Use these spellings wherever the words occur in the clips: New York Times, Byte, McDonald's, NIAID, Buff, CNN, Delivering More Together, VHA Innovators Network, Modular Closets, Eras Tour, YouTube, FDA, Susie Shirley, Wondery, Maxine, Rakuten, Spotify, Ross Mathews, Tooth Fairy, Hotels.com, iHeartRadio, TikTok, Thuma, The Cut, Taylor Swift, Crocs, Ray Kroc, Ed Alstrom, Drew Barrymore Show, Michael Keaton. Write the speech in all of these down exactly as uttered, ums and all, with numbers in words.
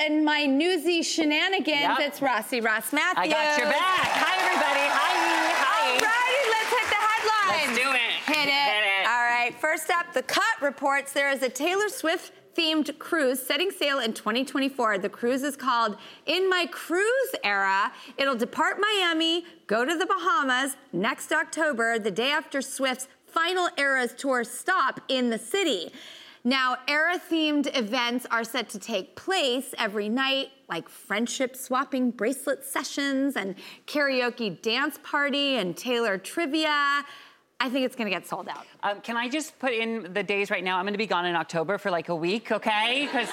And my newsy shenanigans, yep. It's Rossi Ross Mathews. I got your back. Hi, everybody. Hi, you. Hi. All righty, let's hit the headline. Let's do it. Hit it. Hit it. All right, first up, The Cut reports there is a Taylor Swift themed cruise setting sail in twenty twenty-four. The cruise is called In My Cruise Era. It'll depart Miami, go to the Bahamas next October, the day after Swift's final Eras Tour stop in the city. Now, era-themed events are set to take place every night, like friendship-swapping bracelet sessions and karaoke dance party and Taylor trivia. I think it's going to get sold out. Um, can I just put in the days right now? I'm going to be gone in October for like a week, okay? Because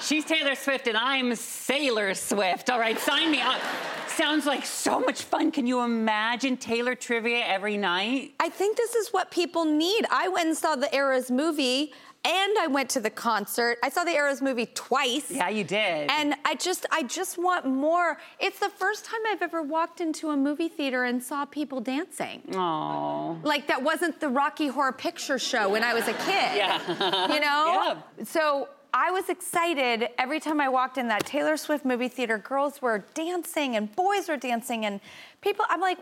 she's Taylor Swift and I'm Sailor Swift. All right, sign me up. Sounds like so much fun. Can you imagine Taylor trivia every night? I think this is what people need. I went and saw the Eras movie. And I went to the concert. I saw the Eras movie twice. Yeah, you did. And I just I just want more. It's the first time I've ever walked into a movie theater and saw people dancing. Aww. Like, that wasn't the Rocky Horror Picture Show when I was a kid. Yeah. You know? Yeah. So I was excited every time I walked in that Taylor Swift movie theater. Girls were dancing and boys were dancing and people, I'm like,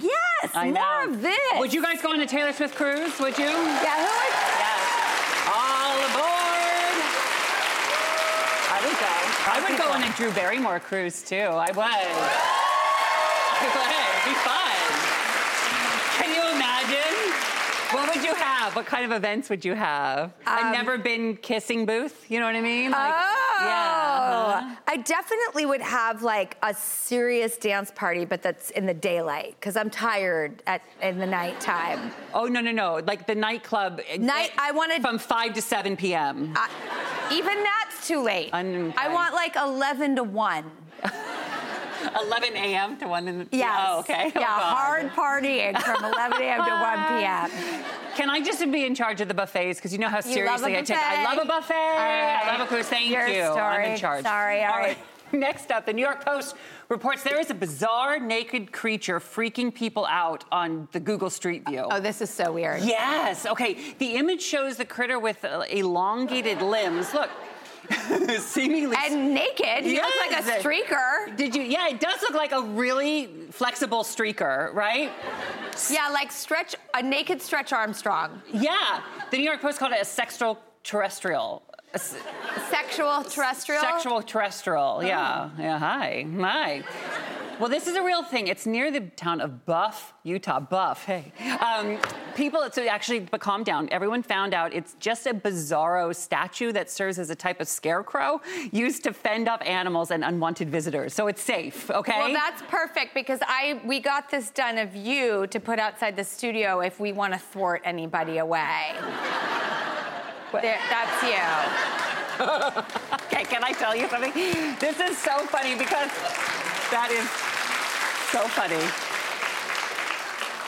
yes, I more know. Of this. Would you guys go on a Taylor Swift cruise? Would you? Yeah, who would? Yeah. All aboard! I would go. I would go on a Drew Barrymore cruise, too. I would. I would. It'd be fun. Can you imagine? What would you have? What kind of events would you have? Um, I've never been kissing booth, you know what I mean? Like, oh! Yeah. Uh-huh. I definitely would have, like, a serious dance party, but that's in the daylight, because I'm tired at in the nighttime. Oh, no, no, no. Like, the nightclub. Night, it, I wanted... From five to seven p.m. I, even that's too late. Okay. I want, like, eleven to one. eleven a.m. to one in the... Yes. Oh, okay. Yeah, wow. Hard partying from eleven a.m. to one p.m. Can I just be in charge of the buffets? Because you know how seriously I take... I love a buffet. Right. I love a cruise. Thank Your you. Story. I'm in charge. Sorry, all, all right. right. Next up, the New York Post reports there is a bizarre naked creature freaking people out on the Google Street View. Oh, this is so weird. Yes. Okay. The image shows the critter with uh, elongated limbs. Look. Seemingly and naked. He yes. looks like a streaker. Did you? Yeah, it does look like a really flexible streaker, right? Yeah, like stretch a naked Stretch Armstrong. Yeah, the New York Post called it a sexual terrestrial. A se- sexual terrestrial. Sexual terrestrial. Yeah. Oh. Yeah. Hi. Hi. Well, this is a real thing. It's near the town of Buff, Utah. Buff, hey. Um, people, so actually, but calm down. Everyone found out it's just a bizarro statue that serves as a type of scarecrow used to fend off animals and unwanted visitors. So it's safe, okay? Well, that's perfect because I we got this done of you to put outside the studio if we want to thwart anybody away. There, that's you. Okay, can I tell you something? This is so funny because... That is so funny.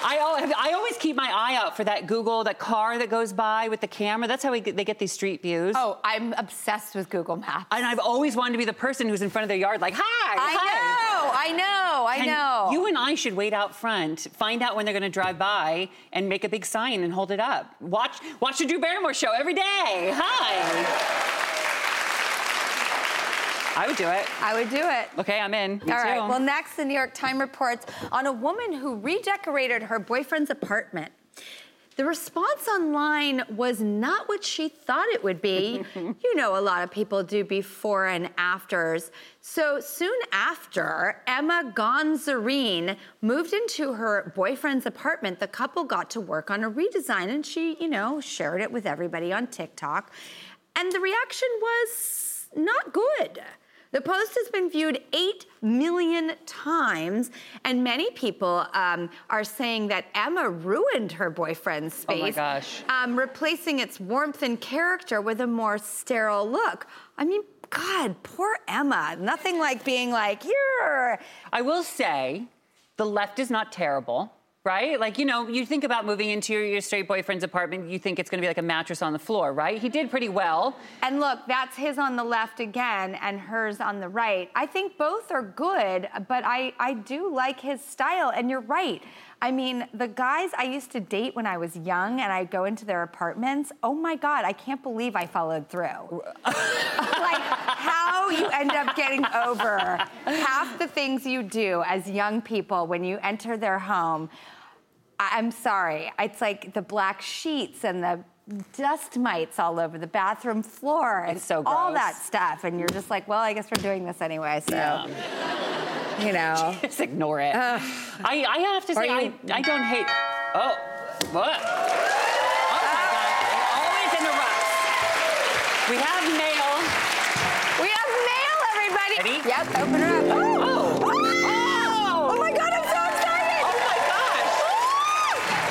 I, I always keep my eye out for that Google, that car that goes by with the camera. That's how we, they get these street views. Oh, I'm obsessed with Google Maps. And I've always wanted to be the person who's in front of their yard, like, hi, I hi. know, I know, I and know. You and I should wait out front, find out when they're going to drive by, and make a big sign and hold it up. Watch, watch the Drew Barrymore Show every day. Hi. I would do it. I would do it. Okay, I'm in. Me All too. Right. Well, next, the New York Times reports on a woman who redecorated her boyfriend's apartment. The response online was not what she thought it would be. You know, a lot of people do before and afters. So soon after, Emma Gonzareen moved into her boyfriend's apartment. The couple got to work on a redesign, and she, you know, shared it with everybody on TikTok. And the reaction was not good. The post has been viewed eight million times, and many people um, are saying that Emma ruined her boyfriend's space. Oh my gosh. Um, replacing its warmth and character with a more sterile look. I mean, God, poor Emma. Nothing like being like, you're... I will say, the left is not terrible. Right? Like, you know, you think about moving into your, your straight boyfriend's apartment, you think it's going to be like a mattress on the floor, right? He did pretty well. And look, that's his on the left again and hers on the right. I think both are good, but I, I do like his style, and you're right. I mean, the guys I used to date when I was young and I'd go into their apartments, oh my God, I can't believe I followed through. Like, how you end up getting over half the things you do as young people when you enter their home. I- I'm sorry, it's like the black sheets and the dust mites all over the bathroom floor and it's so gross. All that stuff. And you're just like, well, I guess we're doing this anyway, so. Yeah. You know. Just ignore it. Uh, I, I have to say, you... I, I don't hate... Oh, what? Oh, uh, my God. It always interrupts. We have mail. We have mail, everybody. Ready? Yep, open her up. Oh! Oh, oh. oh. oh my God, I'm so excited! Oh, my gosh.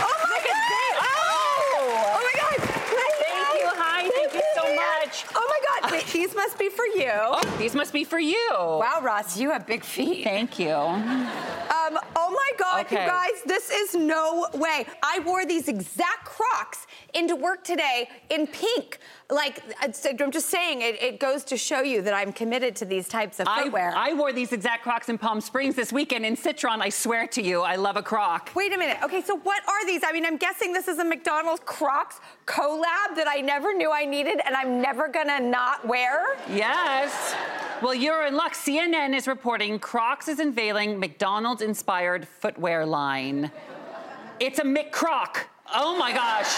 Oh, oh my Look God. Oh. oh, my God. Hi, thank you, hi. Thank you so much. Oh, my God. Wait, these must be for you. Oh, these must be for you. Wow, Ross, you have big feet. Thank you. Um, oh my God, okay. You guys, this is no way. I wore these exact Crocs into work today in pink. Like, I'm just saying, it, it goes to show you that I'm committed to these types of footwear. I, I wore these exact Crocs in Palm Springs this weekend in Citron. I swear to you, I love a Croc. Wait a minute. Okay, so what are these? I mean, I'm guessing this is a McDonald's Crocs collab that I never knew I needed and I'm never gonna not wear? Yes. Well, you're in luck. C N N is reporting Crocs is unveiling McDonald's-inspired footwear line. It's a McCroc. Oh, my gosh.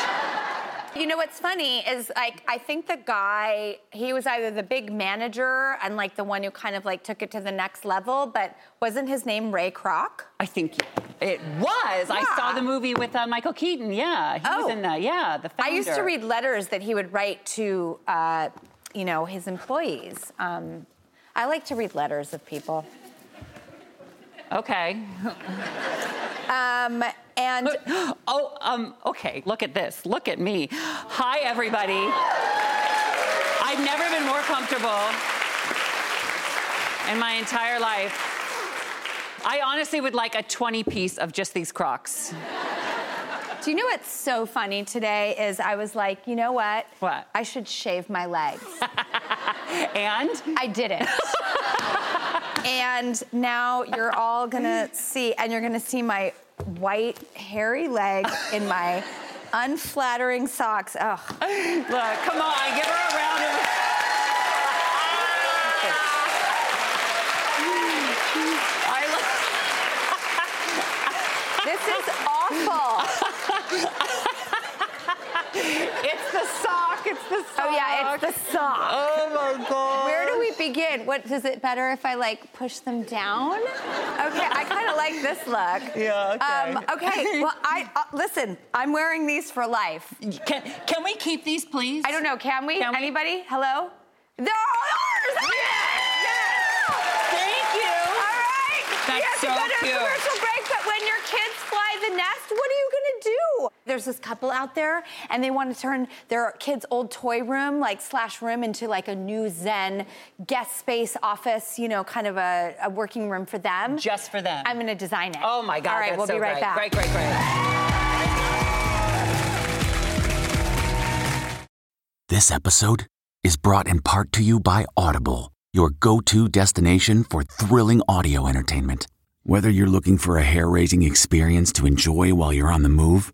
You know what's funny is, like, I think the guy, he was either the big manager and, like, the one who kind of, like, took it to the next level, but wasn't his name Ray Kroc? I think it was. Yeah. I saw the movie with uh, Michael Keaton, yeah. He oh. was in that, yeah, the founder. I used to read letters that he would write to, uh, you know, his employees. Um, I like to read letters of people. Okay. um... And oh, um, okay, look at this. Look at me. Hi, everybody. I've never been more comfortable in my entire life. I honestly would like a twenty piece of just these Crocs. Do you know what's so funny today is I was like, you know what? What? I should shave my legs. And? I didn't. And now you're all gonna see, and you're gonna see my white, hairy leg in my unflattering socks. Ugh. Look, come on, give her a round of... Ah! I love... This is awful. It's the sock, it's the sock. Oh, yeah, it's the sock. Oh, my God. Where do we begin? What, is it better if I, like, push them down? Okay, I kind of like this look. Yeah, okay. Um, okay, well, I, uh, listen, I'm wearing these for life. Can can we keep these, please? I don't know, can we? Can we? Anybody? Hello? They're all ours! Yes! Yes! Thank you. All right. That's so cute. We have to go to a commercial break, but when your kids fly the nest, what are you going to do? there's this couple out there and they want to turn their kid's old toy room, like slash room, into like a new zen guest space office, you know, kind of a, a working room for them. Just for them. I'm going to design it. Oh my God. All right, that's we'll so be right great. back. Great, great, great. This episode is brought in part to you by Audible, your go-to destination for thrilling audio entertainment. Whether you're looking for a hair-raising experience to enjoy while you're on the move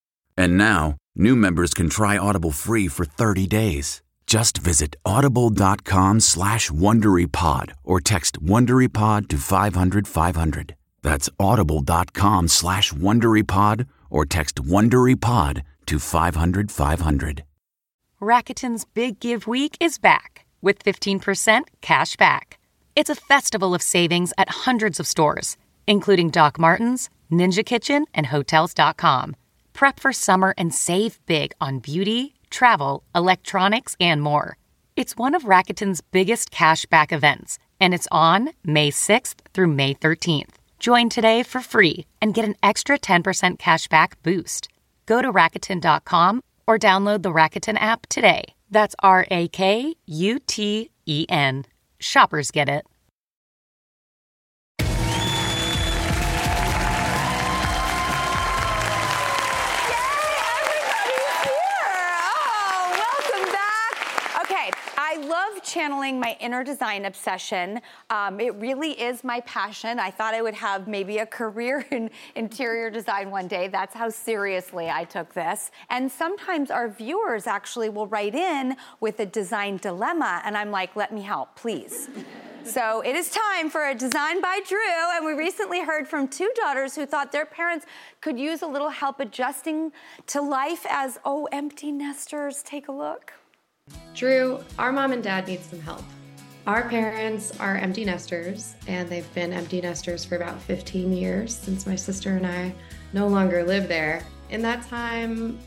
And now, new members can try Audible free for thirty days. Just visit audible.com slash WonderyPod or text WonderyPod to five hundred, five hundred. That's audible.com slash WonderyPod or text WonderyPod to five hundred, five hundred. Rakuten's Big Give Week is back with fifteen percent cash back. It's a festival of savings at hundreds of stores, including Doc Martens, Ninja Kitchen, and Hotels dot com. Prep for summer and save big on beauty, travel, electronics, and more. It's one of Rakuten's biggest cashback events, and it's on May sixth through May thirteenth. Join today for free and get an extra ten percent cashback boost. Go to Rakuten dot com or download the Rakuten app today. That's R A K U T E N. Shoppers get it. Channeling my inner design obsession. Um, it really is my passion. I thought I would have maybe a career in interior design one day. That's how seriously I took this. And sometimes our viewers actually will write in with a design dilemma, and I'm like, let me help, please. So it is time for a Design by Drew, and we recently heard from two daughters who thought their parents could use a little help adjusting to life as, oh, empty nesters. Take a look. Drew, our mom and dad need some help. Our parents are empty nesters, and they've been empty nesters for about fifteen years since my sister and I no longer live there. In that time,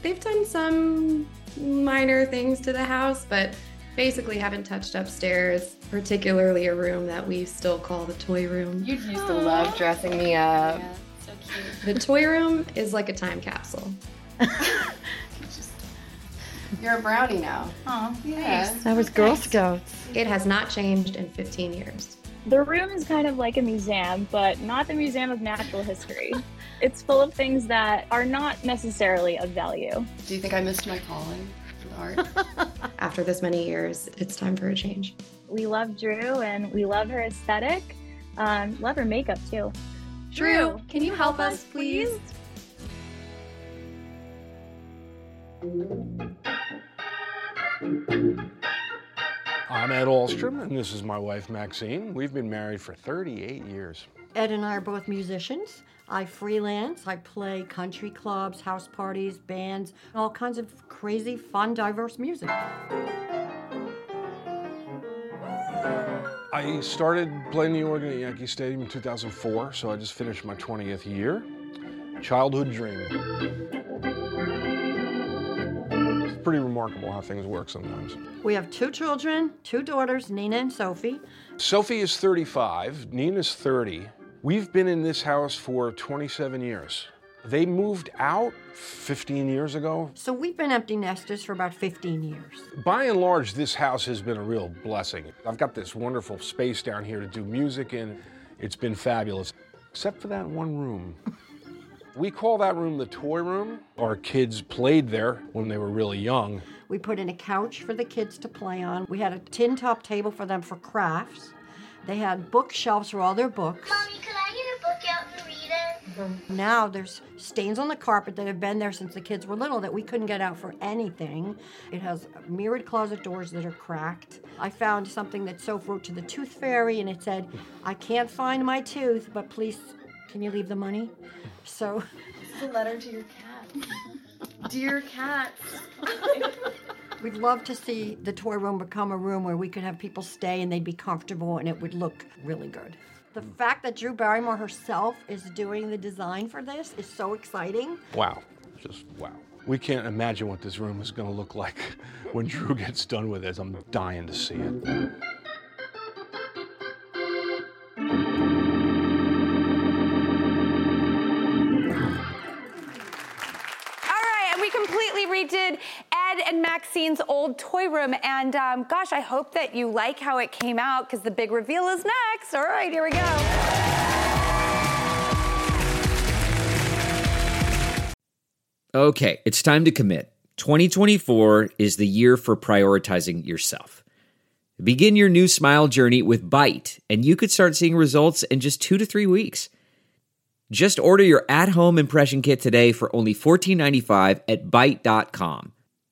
they've done some minor things to the house, but basically haven't touched upstairs, particularly a room that we still call the toy room. You used to love dressing me up. Yeah, so cute. The toy room is like a time capsule. You're a brownie now. Oh, yeah. That was Girl Scouts. It has not changed in fifteen years. The room is kind of like a museum, but not the Museum of Natural History. It's full of things that are not necessarily of value. Do you think I missed my calling in art? After this many years, it's time for a change. We love Drew, and we love her aesthetic. Um, love her makeup, too. Drew, Drew can you help, help us, please? please? I'm Ed Alstrom, and this is my wife, Maxine. We've been married for thirty-eight years. Ed and I are both musicians. I freelance. I play country clubs, house parties, bands, all kinds of crazy, fun, diverse music. I started playing the organ at Yankee Stadium in two thousand four, so I just finished my twentieth year. Childhood dream. Pretty remarkable how things work sometimes. We have two children, two daughters, Nina and Sophie. Sophie is thirty-five, Nina's thirty. We've been in this house for twenty-seven years. They moved out fifteen years ago. So we've been empty nesters for about fifteen years. By and large, this house has been a real blessing. I've got this wonderful space down here to do music in. It's been fabulous, except for that one room. We call that room the toy room. Our kids played there when they were really young. We put in a couch for the kids to play on. We had a tin top table for them for crafts. They had bookshelves for all their books. Mommy, could I get a book out and read it? Now there's stains on the carpet that have been there since the kids were little that we couldn't get out for anything. It has mirrored closet doors that are cracked. I found something that Soph wrote to the tooth fairy, and it said, I can't find my tooth, but please, can you leave the money? So, this is a letter to your cat. Dear cat. We'd love to see the toy room become a room where we could have people stay and they'd be comfortable and it would look really good. The fact that Drew Barrymore herself is doing the design for this is so exciting. Wow. Just wow. We can't imagine what this room is going to look like when Drew gets done with this. I'm dying to see it. Did Ed and Maxine's old toy room, and um, gosh, I hope that you like how it came out, because the big reveal is next. All right, here we go. Okay, it's time to commit. twenty twenty-four is the year for prioritizing yourself. Begin your new smile journey with Byte, and you could start seeing results in just two to three weeks. Just order your at-home impression kit today for only fourteen dollars and ninety-five cents at Byte dot com.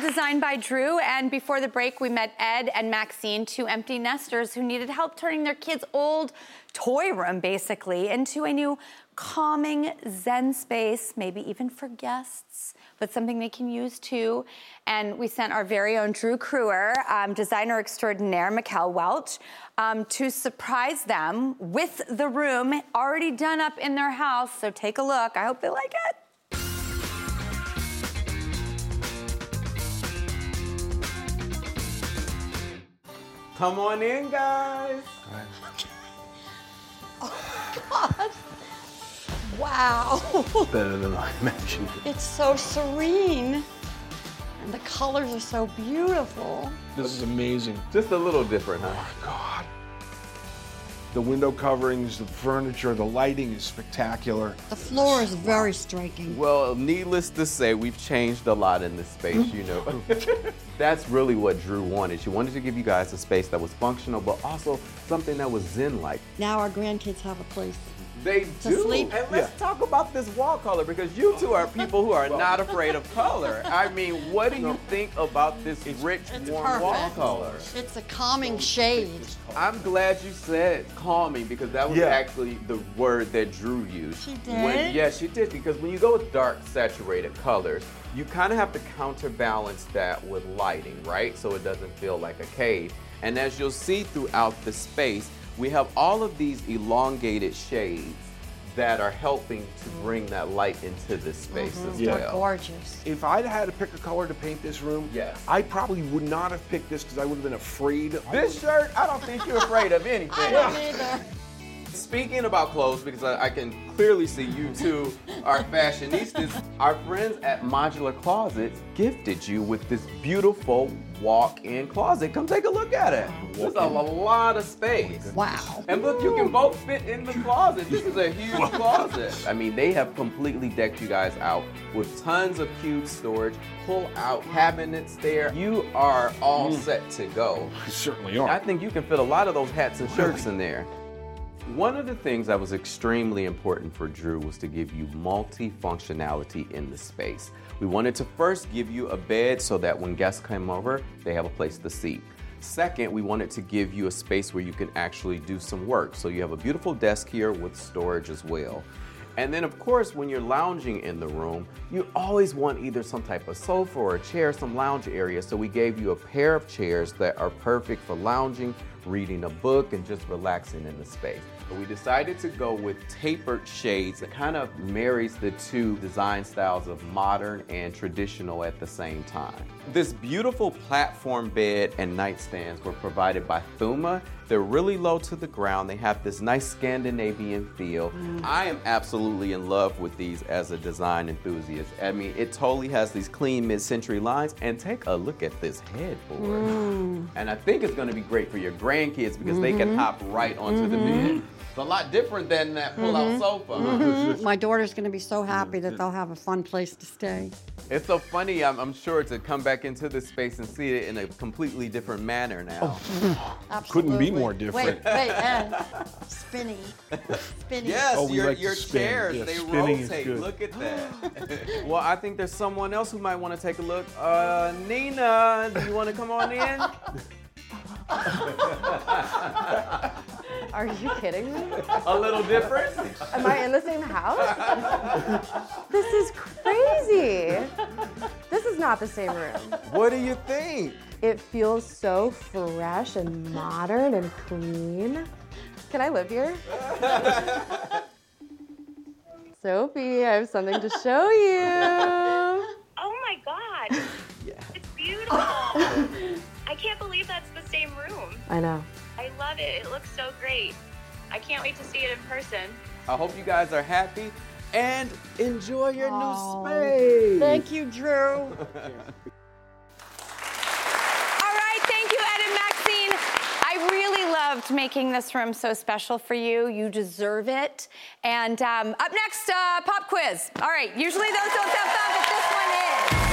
Designed by Drew, and before the break we met Ed and Maxine, two empty nesters who needed help turning their kids' old toy room basically into a new calming zen space, maybe even for guests, but something they can use too. And we sent our very own Drew Kruer, um, designer extraordinaire Mikkel Welch, um, to surprise them with the room already done up in their house. So take a look. I hope they like it. Come on in, guys. All right. Oh, God. Wow. Better than I imagined. It's so serene. And the colors are so beautiful. This is amazing. Just a little different, huh? Oh, my God. The window coverings, the furniture, the lighting is spectacular. The floor is very striking. Well, needless to say, we've changed a lot in this space, you know. That's really what Drew wanted. She wanted to give you guys a space that was functional, but also something that was zen-like. Now our grandkids have a place. They do. Sleep. And let's yeah. talk about this wall color, because you two are people who are not afraid of color. I mean, what do you think about this it's, rich, it's warm perfect. wall color? It's a calming shade. I'm glad you said calming, because that was yeah. actually the word that Drew used. She did? When, yeah, she did, because when you go with dark, saturated colors, you kind of have to counterbalance that with lighting, right? So it doesn't feel like a cave. And as you'll see throughout the space, we have all of these elongated shades that are helping to bring that light into this space mm-hmm. as yeah. well. They're gorgeous. If I'd had to pick a color to paint this room, yes. I probably would not have picked this, because I would have been afraid. This shirt, I don't think you're afraid of anything. I don't either. Speaking about clothes, because I, I can clearly see you two are fashionistas, our friends at Modular Closets gifted you with this beautiful walk-in closet. Come take a look at it. There's a lot of space. Wow. And look, you can both fit in the closet. This is a huge closet. I mean, they have completely decked you guys out with tons of cube storage, pull-out cabinets there. You are all mm. set to go. You certainly are. I think you can fit a lot of those hats and shirts really? in there. One of the things that was extremely important for Drew was to give you multi-functionality in the space. We wanted to first give you a bed so that when guests come over, they have a place to sleep. Second, we wanted to give you a space where you can actually do some work. So you have a beautiful desk here with storage as well. And then, of course, when you're lounging in the room, you always want either some type of sofa or a chair, some lounge area. So we gave you a pair of chairs that are perfect for lounging, reading a book and just relaxing in the space. But we decided to go with tapered shades that kind of marries the two design styles of modern and traditional at the same time. This beautiful platform bed and nightstands were provided by Thuma. They're really low to the ground. They have this nice Scandinavian feel. Mm. I am absolutely in love with these as a design enthusiast. I mean, it totally has these clean mid-century lines. And take a look at this headboard. Mm. And I think it's going to be great for your grandkids because mm-hmm. they can hop right onto mm-hmm. the bed. It's a lot different than that pull-out mm-hmm. sofa. Mm-hmm. My daughter's going to be so happy that they'll have a fun place to stay. It's so funny, I'm, I'm sure, to come back into this space and see it in a completely different manner now. Oh. Absolutely. Couldn't be more different. Wait, wait, and spinning. Spinning. Yes, oh, your, like your chairs, yeah, they rotate. Look at that. Well, I think there's someone else who might want to take a look. Uh, Nina, do you want to come on in? Are you kidding me? A little different? Am I in the same house? This is crazy. This is not the same room. What do you think? It feels so fresh and modern and clean. Can I live here? Sophie, I have something to show you. Oh my God. Yeah. It's beautiful. I can't believe that's the same room. I know. I love it. It looks so great. I can't wait to see it in person. I hope you guys are happy and enjoy your oh, new space. Thank you, Drew. All right. Thank you, Ed and Maxine. I really loved making this room so special for you. You deserve it. And um, up next, uh, pop quiz. All right. Usually those don't have fun, but this one is.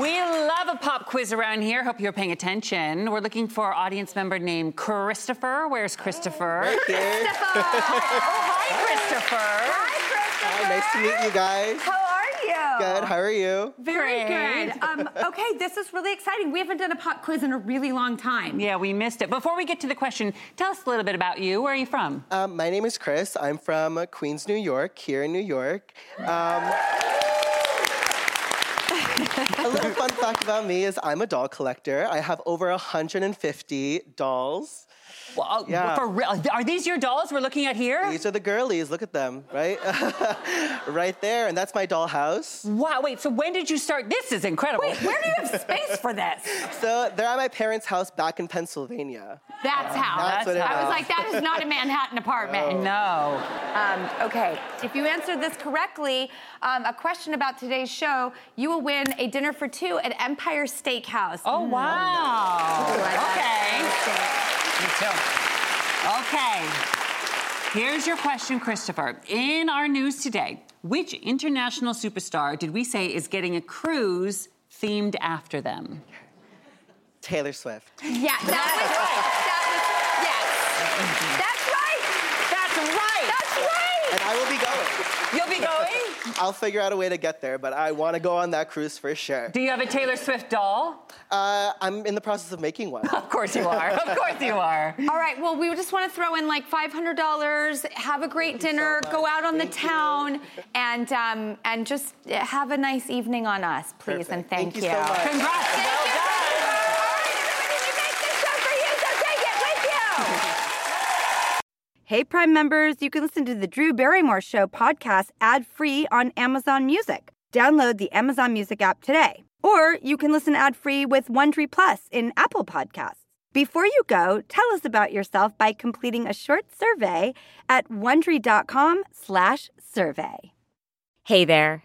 We love a pop quiz around here. Hope you're paying attention. We're looking for an audience member named Christopher. Where's Christopher? Hey, Christopher! Oh, hi, Christopher. Hi, Christopher. Hi, nice to meet you guys. How are you? Good, how are you? Very Great. good. Um, okay, this is really exciting. We haven't done a pop quiz in a really long time. Yeah, we missed it. Before we get to the question, tell us a little bit about you. Where are you from? Um, my name is Chris. I'm from Queens, New York, here in New York. Um, A little fun fact about me is I'm a doll collector. I have over one hundred fifty dolls. Well, yeah. For real? Are these your dolls we're looking at here? These are the girlies. Look at them, right? Right there. And that's my dollhouse. Wow, wait, so when did you start? This is incredible. Wait, where do you have space for this? So they're at my parents' house back in Pennsylvania. That's um, how. That's, that's what it how. I was like, that is not a Manhattan apartment. No. no. Um, okay, if you answer this correctly, um, a question about today's show, you will win a dinner for two at Empire Steakhouse. Oh, wow. Mm. Okay. Okay, here's your question, Christopher. In our news today, which international superstar did we say is getting a cruise themed after them? Taylor Swift. Yeah, that was right. That was, yes. That's right. That's right. That's right. And I will be going. You'll be going? I'll figure out a way to get there, but I want to go on that cruise for sure. Do you have a Taylor Swift doll? Uh, I'm in the process of making one. Of course you are. Of course you are. All right. Well, we just want to throw in like five hundred dollars, have a great Thank dinner, so go out on Thank the town, you. and um, and just have a nice evening on us, please, Perfect. and thank, thank you. you. So much. Congrats. Thank well you. Done. Hey, Prime members, you can listen to the Drew Barrymore Show podcast ad-free on Amazon Music. Download the Amazon Music app today. Or you can listen ad-free with Wondery Plus in Apple Podcasts. Before you go, tell us about yourself by completing a short survey at Wondery.com slash survey. Hey there,